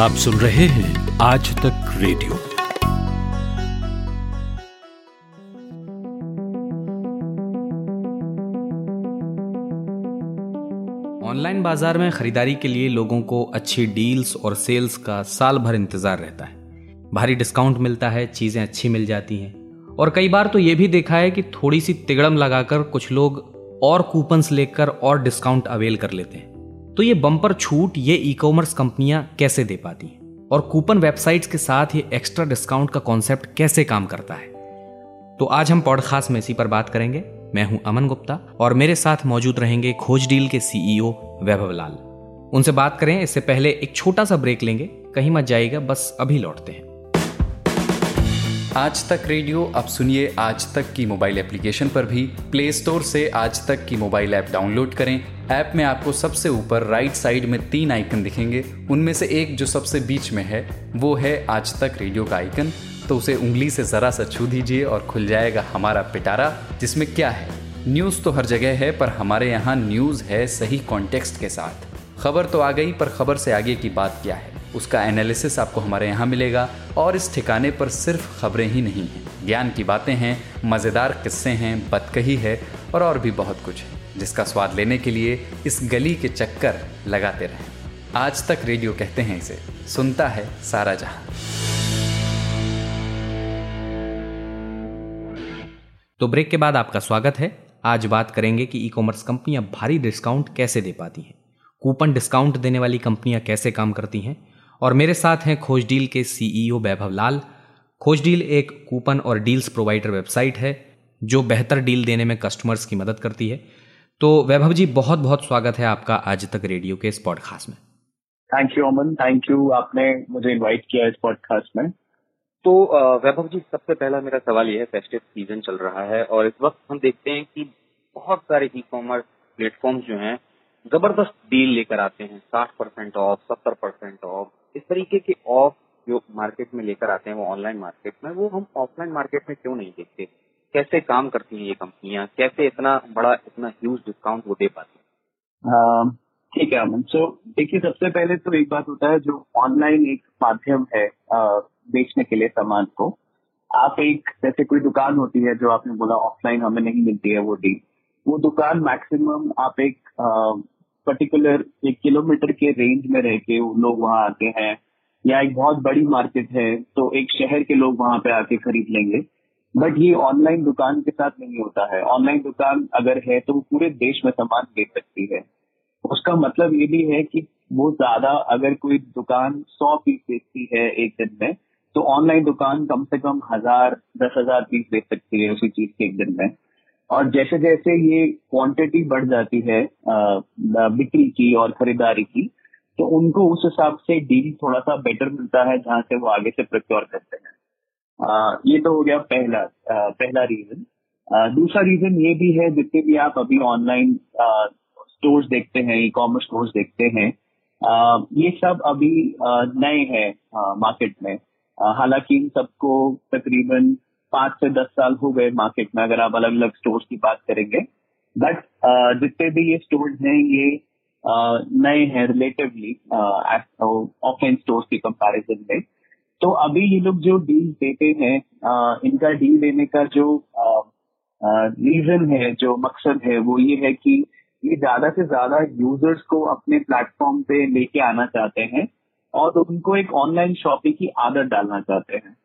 आप सुन रहे हैं आज तक रेडियो। ऑनलाइन बाजार में खरीदारी के लिए लोगों को अच्छी डील्स और सेल्स का साल भर इंतजार रहता है। भारी डिस्काउंट मिलता है, चीजें अच्छी मिल जाती हैं और कई बार तो ये भी देखा है कि थोड़ी सी तिगड़म लगाकर कुछ लोग और कूपन्स लेकर और डिस्काउंट अवेल कर लेते हैं। तो ये बम्पर छूट ये ई-कॉमर्स कंपनियां कैसे दे पाती हैं और कूपन वेबसाइट्स के साथ ये एक्स्ट्रा डिस्काउंट का कॉन्सेप्ट कैसे काम करता है, तो आज हम पॉडकास्ट में इसी पर बात करेंगे। मैं हूं अमन गुप्ता और मेरे साथ मौजूद रहेंगे खोजडील के सीईओ वैभव लाल। उनसे बात करें, इससे पहले एक छोटा सा ब्रेक लेंगे, कहीं मत जाइएगा, बस अभी लौटते हैं। आज तक रेडियो आप सुनिए आज तक की मोबाइल एप्लीकेशन पर भी। प्ले स्टोर से आज तक की मोबाइल ऐप डाउनलोड करें। ऐप में आपको सबसे ऊपर राइट साइड में 3 आइकन दिखेंगे, उनमें से एक जो सबसे बीच में है वो है आज तक रेडियो का आइकन। तो उसे उंगली से ज़रा सा छू दीजिए और खुल जाएगा हमारा पिटारा, जिसमें क्या है, न्यूज़ तो हर जगह है, पर हमारे यहाँ न्यूज़ है सही कॉन्टेक्स्ट के साथ। खबर तो आ गई, पर खबर से आगे की बात क्या है, उसका एनालिसिस आपको हमारे यहाँ मिलेगा। और इस ठिकाने पर सिर्फ खबरें ही नहीं हैं, ज्ञान की बातें हैं, मज़ेदार किस्से हैं, बतकही है और भी बहुत कुछ है, जिसका स्वाद लेने के लिए इस गली के चक्कर लगाते रहें। आज तक रेडियो कहते हैं इसे, सुनता है सारा जहां। तो ब्रेक के बाद आपका स्वागत है। आज बात करेंगे कि ई कॉमर्स कंपनियां भारी डिस्काउंट कैसे दे पाती हैं, कूपन डिस्काउंट देने वाली कंपनियां कैसे काम करती हैं और मेरे साथ हैं खोजडील के सीईओ वैभव लाल। खोजडील एक कूपन और डील्स प्रोवाइडर वेबसाइट है जो बेहतर डील देने में कस्टमर्स की मदद करती है। तो वैभव जी, बहुत बहुत स्वागत है आपका आज तक रेडियो के इस पॉडकास्ट में। Thank you Aman, thank you, आपने मुझे इन्वाइट किया इस पॉडकास्ट में। तो वैभव जी, सबसे पहला मेरा सवाल यह है, फेस्टिव सीजन चल रहा है और इस वक्त हम देखते हैं कि बहुत सारे ई कॉमर्स प्लेटफॉर्म जो हैं जबरदस्त डील लेकर आते हैं, 60% ऑफ, 70% ऑफ, इस तरीके के ऑफ जो मार्केट में लेकर आते हैं वो ऑनलाइन मार्केट में, वो हम ऑफलाइन मार्केट में क्यों नहीं देखते? कैसे काम करती हैं ये कंपनियां, कैसे इतना बड़ा, इतना ह्यूज डिस्काउंट वो दे पाती हैं? ठीक है अमन, सो देखिए, सबसे पहले तो एक बात होता है, जो ऑनलाइन एक माध्यम है बेचने के लिए सामान को। आप एक, जैसे कोई दुकान होती है जो आपने बोला ऑफलाइन हमें नहीं मिलती है वो डील, वो दुकान मैक्सिमम आप एक पर्टिकुलर 1 किलोमीटर के रेंज में रह के लोग वहाँ आते हैं, या एक बहुत बड़ी मार्केट है तो एक शहर के लोग वहाँ पे आके खरीद लेंगे। बट ये ऑनलाइन दुकान के साथ नहीं होता है। ऑनलाइन दुकान अगर है तो वो पूरे देश में सामान बेच सकती है। उसका मतलब ये भी है कि वो ज्यादा, अगर कोई दुकान 100 पीस बेचती है एक दिन में, तो ऑनलाइन दुकान कम से कम 1000-10,000 पीस बेच सकती है उसी चीज के एक दिन में। और जैसे जैसे ये क्वांटिटी बढ़ जाती है बिक्री की और खरीदारी की, तो उनको उस हिसाब से डील थोड़ा सा बेटर मिलता है, जहां से वो आगे से प्रोक्योर करते हैं। ये तो हो गया पहला रीजन। दूसरा रीजन ये भी है, जितने भी आप अभी ऑनलाइन स्टोर्स देखते हैं, ई कॉमर्स स्टोर्स देखते हैं, ये सब अभी नए हैं मार्केट में। हालांकि इन सबको तकरीबन 5 से 10 साल हो गए मार्केट में, अगर आप अलग अलग स्टोर्स की बात करेंगे। बट जितने भी ये स्टोर्स हैं ये नए हैं रिलेटिवली ऑफलाइन स्टोर्स के कंपैरिजन में। तो अभी ये लोग जो डील देते हैं, इनका डील देने का जो रीजन है, जो मकसद है, वो ये है कि ये ज्यादा से ज्यादा यूजर्स को अपने प्लेटफॉर्म पे लेके आना चाहते हैं और उनको एक ऑनलाइन शॉपिंग की आदत डालना चाहते हैं।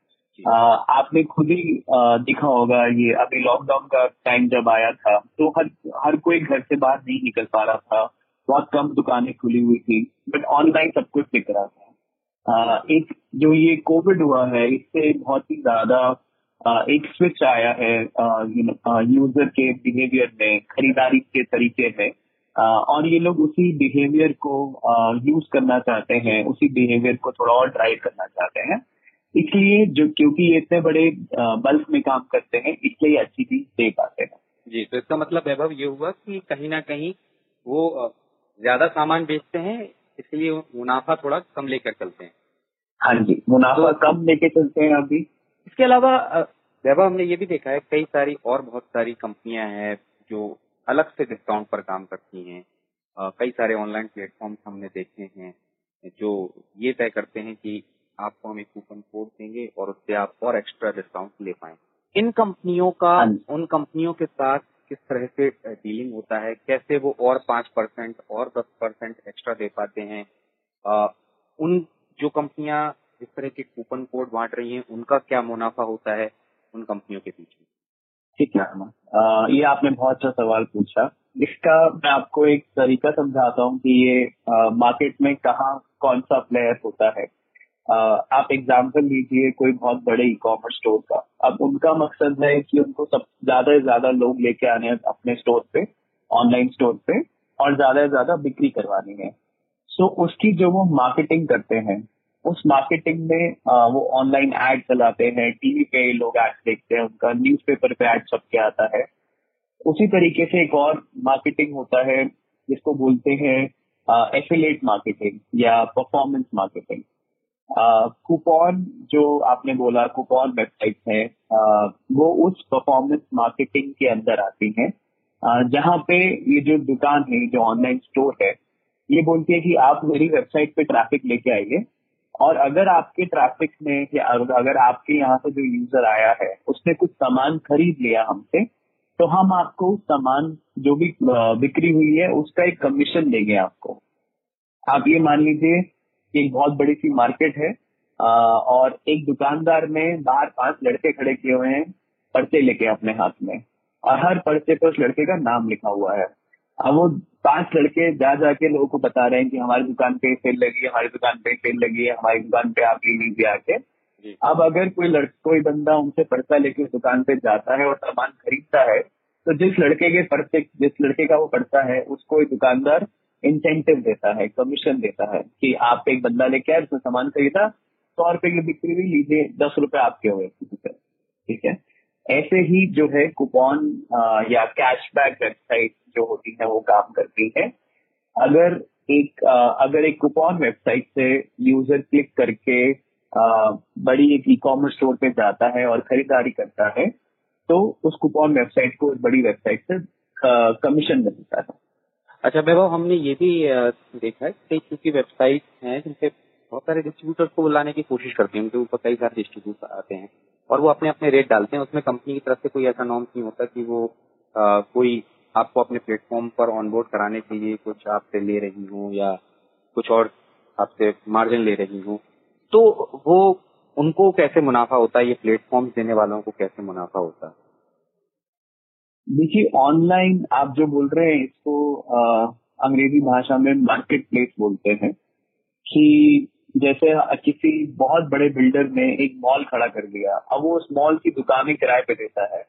आपने खुद ही देखा होगा, ये अभी लॉकडाउन का टाइम जब आया था तो हर कोई घर से बाहर नहीं निकल पा रहा था, बहुत कम दुकानें खुली हुई थी, बट ऑनलाइन सब कुछ बिक रहा था। एक जो ये कोविड हुआ है, इससे बहुत ही ज्यादा एक स्विच आया है यूजर के बिहेवियर में, खरीदारी के तरीके में, और ये लोग उसी बिहेवियर को यूज करना चाहते हैं, उसी बिहेवियर को थोड़ा और ड्राइव करना चाहते हैं। इसलिए जो, क्योंकि ये इतने बड़े बल्क में काम करते हैं, इसलिए अच्छी चीज दे पाते हैं। जी, तो इसका मतलब वैभव ये हुआ कि कहीं ना कहीं वो ज्यादा सामान बेचते हैं, इसलिए मुनाफा थोड़ा कम लेकर चलते हैं। हाँ जी, मुनाफा कम लेकर चलते हैं अभी। इसके अलावा वैभव, हमने ये भी देखा है कई सारी और बहुत सारी कंपनियां हैं जो अलग से डिस्काउंट पर काम करती हैं। कई सारे ऑनलाइन प्लेटफॉर्म हमने देखे हैं, जो ये तय करते हैं कि आपको हम एक कूपन कोड देंगे और उससे आप और एक्स्ट्रा डिस्काउंट ले पाएं। इन कंपनियों का उन कंपनियों के साथ किस तरह से डीलिंग होता है, कैसे वो और 5% और 10% एक्स्ट्रा दे पाते हैं, उन जो कंपनियां इस तरह के कूपन कोड बांट रही हैं उनका क्या मुनाफा होता है उन कंपनियों के बीच में। ठीक है अमन, ये आपने बहुत अच्छा सवाल पूछा। इसका मैं आपको एक तरीका समझाता हूँ कि ये मार्केट में कहाँ कौन सा प्लेयर होता है। आप एग्जाम्पल लीजिए कोई बहुत बड़े ई-कॉमर्स स्टोर का। अब उनका मकसद है कि उनको सब ज्यादा से ज्यादा लोग लेके आने अपने स्टोर पे, ऑनलाइन स्टोर पे, और ज्यादा से ज्यादा बिक्री करवानी है। सो उसकी जो वो मार्केटिंग करते हैं, उस मार्केटिंग में वो ऑनलाइन एड चलाते हैं, टीवी पे लोग एड देखते हैं उनका, न्यूज़पेपर पे एड छपके आता है। उसी तरीके से एक और मार्केटिंग होता है जिसको बोलते हैं एफिलिएट मार्केटिंग या परफॉर्मेंस मार्केटिंग। कूपन जो आपने बोला, कूपन वेबसाइट है, वो उस परफॉर्मेंस मार्केटिंग के अंदर आती है, जहां पे ये जो दुकान है, जो ऑनलाइन स्टोर है, ये बोलती है कि आप मेरी वेबसाइट पे ट्रैफिक लेके आइए और अगर आपके ट्रैफिक में या अगर आपके यहाँ से जो यूजर आया है उसने कुछ सामान खरीद लिया हमसे, तो हम आपको सामान जो भी बिक्री हुई है उसका एक कमीशन देंगे आपको। आप ये मान लीजिए एक बहुत बड़ी सी मार्केट है और एक दुकानदार ने बाहर 5 लड़के खड़े किए हुए हैं पर्चे लेके अपने हाथ में, और हर पर्चे पर उस लड़के का नाम लिखा हुआ है। अब वो 5 लड़के जाके लोगों को बता रहे हैं कि हमारी दुकान पे सेल लगी है, हमारी दुकान पे सेल लगी है, हमारी दुकान पे आप ये लीजिए आके। अब अगर कोई बंदा उनसे पर्चा लेके उस दुकान पे जाता है और सामान खरीदता है, तो जिस लड़के का वो पर्चा है उसको दुकानदार इंसेंटिव देता है, कमीशन देता है कि आप एक बंदा लेके आए उसने सामान खरीदा, 100 रुपए की बिक्री हुई, लीजिए 10 रुपए आपके हुए। ठीक है, ऐसे ही जो है कूपन या कैशबैक वेबसाइट जो होती है वो काम करती है। अगर एक कूपन वेबसाइट से यूजर क्लिक करके बड़ी एक ई कॉमर्स स्टोर पे जाता है और खरीदारी करता है, तो उस कूपन वेबसाइट को बड़ी वेबसाइट से कमीशन मिलता है। अच्छा वैभव, हमने ये भी देखा है कि क्योंकि वेबसाइट हैं जिनसे बहुत सारे डिस्ट्रीब्यूटर्स को बुलाने की कोशिश करते हैं, उनके ऊपर कई सारे डिस्ट्रीब्यूटर्स आते हैं और वो अपने अपने रेट डालते हैं। उसमें कंपनी की तरफ से कोई ऐसा नॉर्म नहीं होता कि वो कोई आपको अपने प्लेटफॉर्म पर ऑनबोर्ड कराने के लिए कुछ आपसे ले रही हो या कुछ और आपसे मार्जिन ले रही हो, तो वो उनको कैसे मुनाफा होता है, ये प्लेटफॉर्म देने वालों को कैसे मुनाफा होता है। देखिए ऑनलाइन आप जो बोल रहे हैं इसको अंग्रेजी भाषा में मार्केट प्लेस बोलते हैं, कि जैसे किसी बहुत बड़े बिल्डर ने एक मॉल खड़ा कर दिया, अब वो उस मॉल की दुकानें किराए पे देता है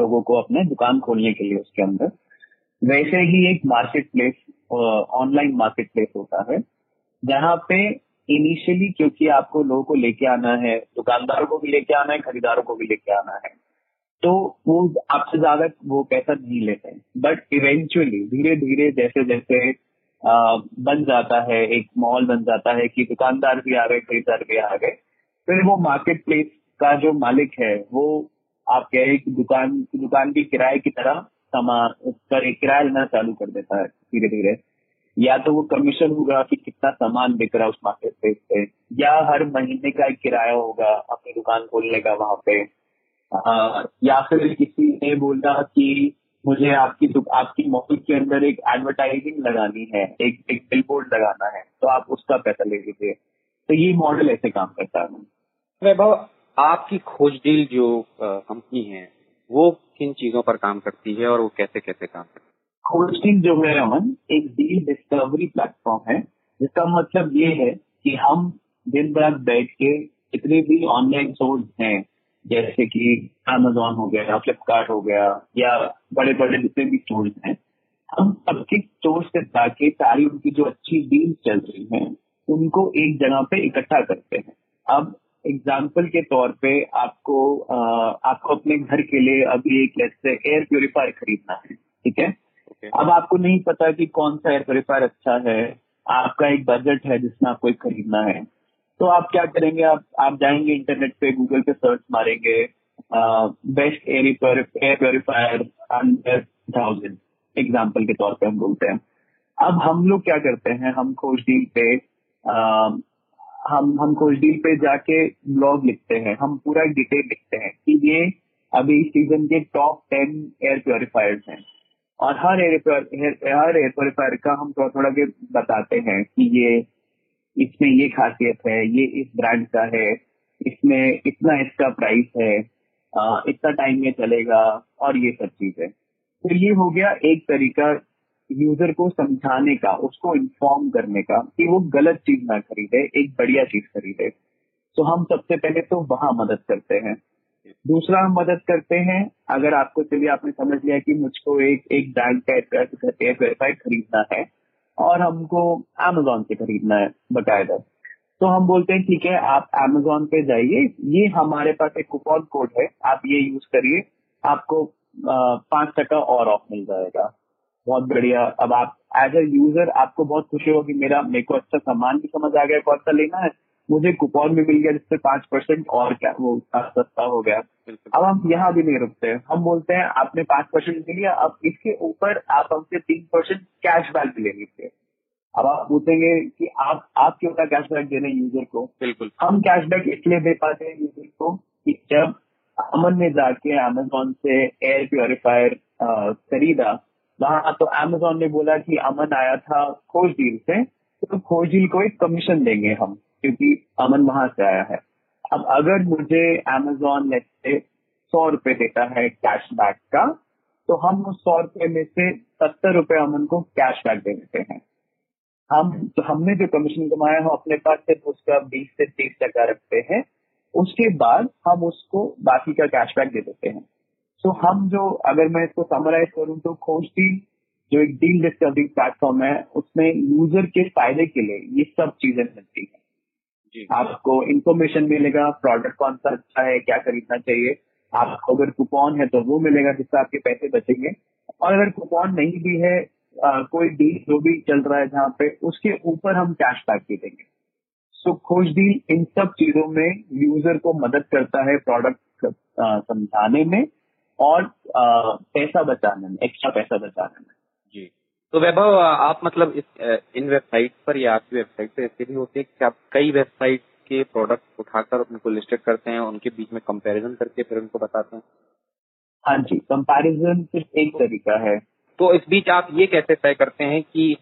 लोगों को अपने दुकान खोलने के लिए उसके अंदर, वैसे ही एक market place, online market place होता है, जहाँ पे इनिशियली क्योंकि आपको लोगों को लेके आना है, दुकानदारों को भी लेके आना है, खरीदारों को भी लेके आना है, तो वो आपसे ज्यादा वो पैसा नहीं लेते हैं। बट इवेंचुअली धीरे धीरे जैसे जैसे बन जाता है, एक मॉल बन जाता है कि दुकानदार भी आ गए, खरीदार भी आ गए, फिर वो मार्केट प्लेस का जो मालिक है वो आप कहे कि दुकान की किराए की तरह किराया लेना चालू कर देता है धीरे धीरे। या तो वो कमीशन होगा कि कितना सामान बिक रहा है उस मार्केट प्लेस पे, या हर महीने का एक किराया होगा अपनी दुकान खोलने का वहां पे, या फिर किसी ने बोला कि मुझे आपकी मॉल के अंदर एक एडवर्टाइजिंग लगानी है, एक बिलबोर्ड लगाना है, तो आप उसका पैसा ले लीजिए। तो ये मॉडल ऐसे काम करता है। वैभव, आपकी खोज डील जो कंपनी है वो किन चीजों पर काम करती है और वो कैसे कैसे काम करती है? खोज डील जो है अमन, एक डील डिस्कवरी प्लेटफॉर्म है, जिसका मतलब ये है कि हम दिन रात बैठ के जितने भी ऑनलाइन सोर्स हैं जैसे कि अमेजॉन हो गया, फ्लिपकार्ट हो गया, या बड़े बड़े जितने भी स्टोर्स हैं, हम सबके स्टोर से जाके सारी उनकी जो अच्छी डील्स चल रही हैं उनको एक जगह पे इकट्ठा करते हैं। अब एग्जाम्पल के तौर पे आपको अपने घर के लिए अभी एक जैसे एयर प्योरीफायर खरीदना है, ठीक है okay. अब आपको नहीं पता कि कौन सा एयर प्योरीफायर अच्छा है, आपका एक बजट है जिसमें आपको खरीदना है, तो आप क्या करेंगे, आप जाएंगे इंटरनेट पे, गूगल पे सर्च मारेंगे बेस्ट एयर प्योरीफायर 100,000 एग्जाम्पल के तौर पे हम बोलते हैं। अब हम लोग क्या करते हैं, हम खोज डील पे हम खोजडील पे जाके ब्लॉग लिखते हैं, हम पूरा डिटेल लिखते हैं कि ये अभी इस सीजन के टॉप 10 एयर प्योरीफायर्स हैं, और हर एयर प्योरीफायर का हम थोड़ा के बताते हैं कि ये इसमें ये खासियत है, ये इस ब्रांड का है, इसमें इतना इसका प्राइस है, इतना टाइम में चलेगा और ये सब चीजें। तो ये हो गया एक तरीका यूजर को समझाने का, उसको इन्फॉर्म करने का कि वो गलत चीज ना खरीदे, एक बढ़िया चीज खरीदे। तो हम सबसे पहले तो वहां मदद करते हैं। दूसरा, हम मदद करते हैं अगर आपको, चलिए आपने समझ लिया कि मुझको एक ब्रांड का वेबसाइट खरीदना है और हमको अमेजोन से खरीदना है बकायदा, तो हम बोलते हैं ठीक है आप अमेजोन पे जाइए, ये हमारे पास एक कूपन कोड है, आप ये यूज करिए, आपको 5% और ऑफ मिल जाएगा। बहुत बढ़िया, अब आप एज अ यूजर आपको बहुत खुशी होगी, मेरे को अच्छा सामान भी समझ आ गया कौन सा लेना है, मुझे कूपन भी मिल गया जिससे 5% और क्या वो सस्ता हो गया। अब हम यहाँ भी नहीं रुकते, हम बोलते हैं आपने 5% ले लिया, अब इसके ऊपर आप हमसे 3% कैशबैक भी ले लीजिए। अब आप पूछेंगे कि आप क्यों कैशबैक दे रहे हैं यूजर को? बिल्कुल, हम कैशबैक इसलिए दे पाते हैं यूजर को कि जब अमन ने जाके अमेजोन से एयर प्योरीफायर खरीदा, वहां तो अमेजोन ने बोला कि अमन आया था खोजडील से, तो खोजडील को एक कमीशन देंगे हम क्योंकि अमन वहां से आया है। अब अगर मुझे अमेजोन से 100 रुपए देता है कैशबैक का, तो हम उस 100 रुपए में से 70 रुपए अमन को कैशबैक दे देते हैं। हमने जो कमीशन कमाया है अपने पास से उसका 20 से 30% रखते हैं, उसके बाद हम उसको बाकी का कैशबैक दे देते हैं। तो हम जो, अगर मैं इसको समराइज करूं तो खोजडील जो एक डील डिस्कवरी प्लेटफॉर्म है, उसमें यूजर के फायदे के लिए ये सब चीजें मिलती है जी। आपको इन्फॉर्मेशन मिलेगा, प्रोडक्ट कौन सा अच्छा है, क्या खरीदना चाहिए, आपको अगर कूपन है तो वो मिलेगा जिससे आपके पैसे बचेंगे, और अगर कूपन नहीं भी है, कोई डील जो भी चल रहा है जहाँ पे, उसके ऊपर हम कैशबैक भी देंगे। सो खोजडील इन सब चीजों में यूजर को मदद करता है प्रोडक्ट समझाने में और पैसा बचाने में, एक्स्ट्रा पैसा बचाने में जी। तो वैभव, आप मतलब इन वेबसाइट पर या आपकी वेबसाइट पर ऐसे भी होते हैं कि आप कई वेबसाइट के प्रोडक्ट उठाकर उनको लिस्टेड करते हैं, उनके बीच में कंपैरिजन करके फिर उनको बताते हैं? हाँ जी, कंपैरिजन सिर्फ एक तरीका है। तो इस बीच आप ये कैसे तय करते हैं कि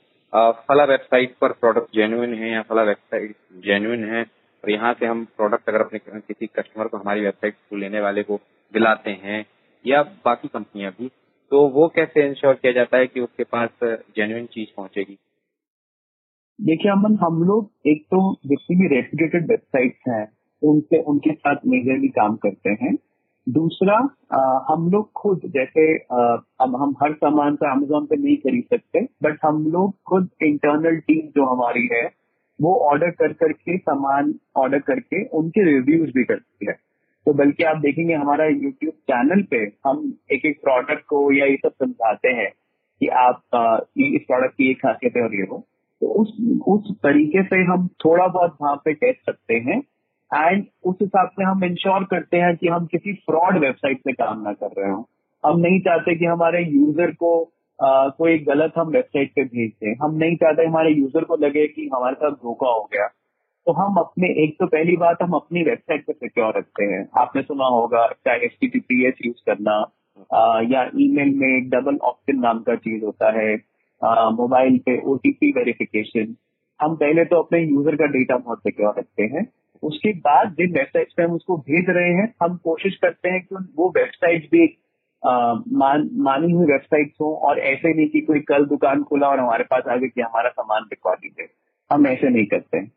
फला वेबसाइट पर प्रोडक्ट जेन्युइन है या फला वेबसाइट जेन्युइन है, और यहाँ से हम प्रोडक्ट अगर अपने किसी कस्टमर को, हमारी वेबसाइट को लेने वाले को दिलाते हैं या बाकी कंपनियां भी, तो वो कैसे इंश्योर किया जाता है कि उसके पास जेन्युइन चीज पहुंचेगी? देखिए अमन, हम लोग एक तो जितनी भी रेप्यूटेड वेबसाइट्स हैं उनके साथ मेजरली काम करते हैं। दूसरा, हम लोग खुद, जैसे अब हम हर सामान से अमेजोन पे नहीं खरीद सकते, बट हम लोग खुद इंटरनल टीम जो हमारी है वो सामान ऑर्डर करके उनके रिव्यूज भी करती है। तो बल्कि आप देखेंगे हमारा यूट्यूब चैनल पे हम एक प्रोडक्ट को या ये सब समझाते हैं कि आप इस प्रोडक्ट की ये खासियत है और ये हो, तो उस तरीके से हम थोड़ा बहुत वहां पे टेस्ट करते हैं, एंड उस हिसाब से हम इंश्योर करते हैं कि हम किसी फ्रॉड वेबसाइट से काम ना कर रहे हो। हम नहीं चाहते कि हमारे यूजर को कोई गलत हम वेबसाइट पे भेज दें, हम नहीं चाहते हमारे यूजर को लगे कि हमारे साथ धोखा हो गया। तो हम अपने, एक तो पहली बात हम अपनी वेबसाइट को सिक्योर रखते हैं। आपने सुना होगा चाहे HTTPS यूज करना या ईमेल में डबल ऑप्शन नाम का चीज होता है, मोबाइल पे OTP वेरिफिकेशन। हम पहले तो अपने यूजर का डेटा बहुत सिक्योर रखते हैं, उसके बाद जिन वेबसाइट पे हम उसको भेज रहे हैं हम कोशिश करते हैं कि वो वेबसाइट भी मानी हुई वेबसाइट हो, और ऐसे नहीं कि कोई कल दुकान खोला और हमारे पास आ गया कि हमारा सामान बिकवादी है, हम ऐसे नहीं करते हैं।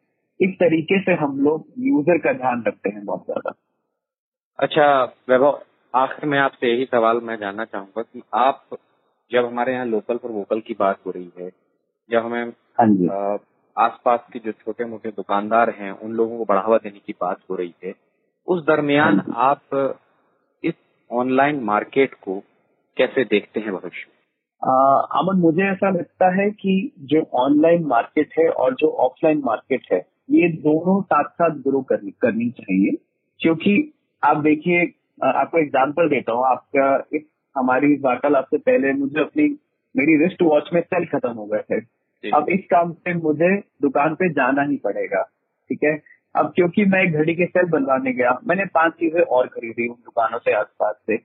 इस तरीके से हम लोग यूजर का ध्यान रखते हैं बहुत ज्यादा। अच्छा वैभव, आखिर में आपसे यही सवाल मैं जानना चाहूंगा कि आप, जब हमारे यहाँ लोकल फॉर वोकल की बात हो रही है, जब हमें आसपास के जो छोटे मोटे दुकानदार हैं उन लोगों को बढ़ावा देने की बात हो रही है, उस दरमियान आप इस ऑनलाइन मार्केट को कैसे देखते हैं भविष्य? अमन, मुझे ऐसा लगता है कि जो ऑनलाइन मार्केट है और जो ऑफलाइन मार्केट है, ये दोनों साथ साथ ग्रो करनी चाहिए। क्योंकि आप देखिए, आपको एग्जांपल देता हूँ, आपका हमारी वार्तालाप से पहले मुझे मेरी रिस्ट वॉच में सेल खत्म हो गए थे, अब इस काम पे मुझे दुकान पे जाना ही पड़ेगा, ठीक है। अब क्योंकि मैं घड़ी के सेल बनवाने गया, मैंने 5 चीजें और खरीदी उन दुकानों से आसपास से।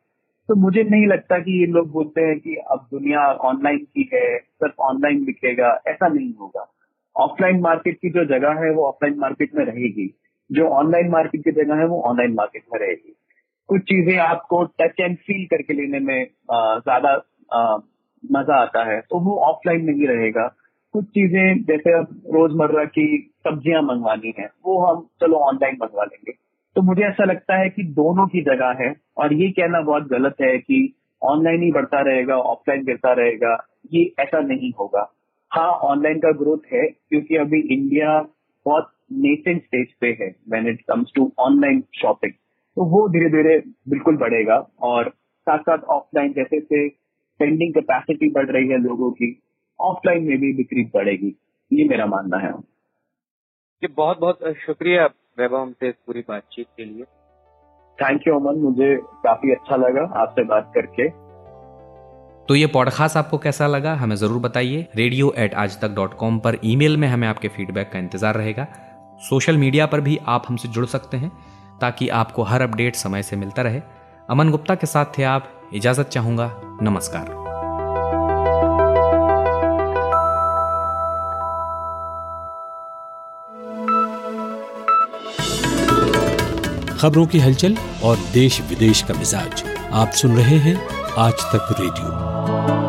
तो मुझे नहीं लगता कि ये लोग बोलते हैं कि अब दुनिया ऑनलाइन की है, सिर्फ ऑनलाइन बिकेगा, ऐसा नहीं होगा। ऑफलाइन मार्केट की जो जगह है वो ऑफलाइन मार्केट में रहेगी, जो ऑनलाइन मार्केट की जगह है वो ऑनलाइन मार्केट में रहेगी। कुछ चीजें आपको टच एंड फील करके लेने में ज्यादा मजा आता है तो वो ऑफलाइन में ही रहेगा। कुछ चीजें जैसे अब रोजमर्रा की सब्जियां मंगवानी है वो हम चलो ऑनलाइन मंगवा लेंगे। तो मुझे ऐसा लगता है कि दोनों की जगह है, और ये कहना बहुत गलत है कि ऑनलाइन ही बढ़ता रहेगा ऑफलाइन गिरता रहेगा, ये ऐसा नहीं होगा। हाँ, ऑनलाइन का ग्रोथ है क्योंकि अभी इंडिया बहुत नेसेंट स्टेज पे है when it comes to online shopping, तो वो धीरे धीरे बिल्कुल बढ़ेगा। और साथ साथ ऑफलाइन जैसे से स्पेंडिंग कैपेसिटी बढ़ रही है लोगों की, ऑफलाइन में भी बिक्री बढ़ेगी, ये मेरा मानना है। जी, बहुत बहुत शुक्रिया वैभव हमसे इस पूरी बातचीत के लिए। थैंक यू अमन, मुझे काफी अच्छा लगा आपसे बात करके। तो ये पॉडकास्ट आपको कैसा लगा हमें जरूर बताइए। radio@aajtak.com पर ईमेल में हमें आपके फीडबैक का इंतजार रहेगा। सोशल मीडिया पर भी आप हमसे जुड़ सकते हैं ताकि आपको हर अपडेट समय से मिलता रहे। अमन गुप्ता के साथ थे आप, इजाजत चाहूंगा, नमस्कार। खबरों की हलचल और देश विदेश का मिजाज आप सुन रहे हैं आज तक रेडियो।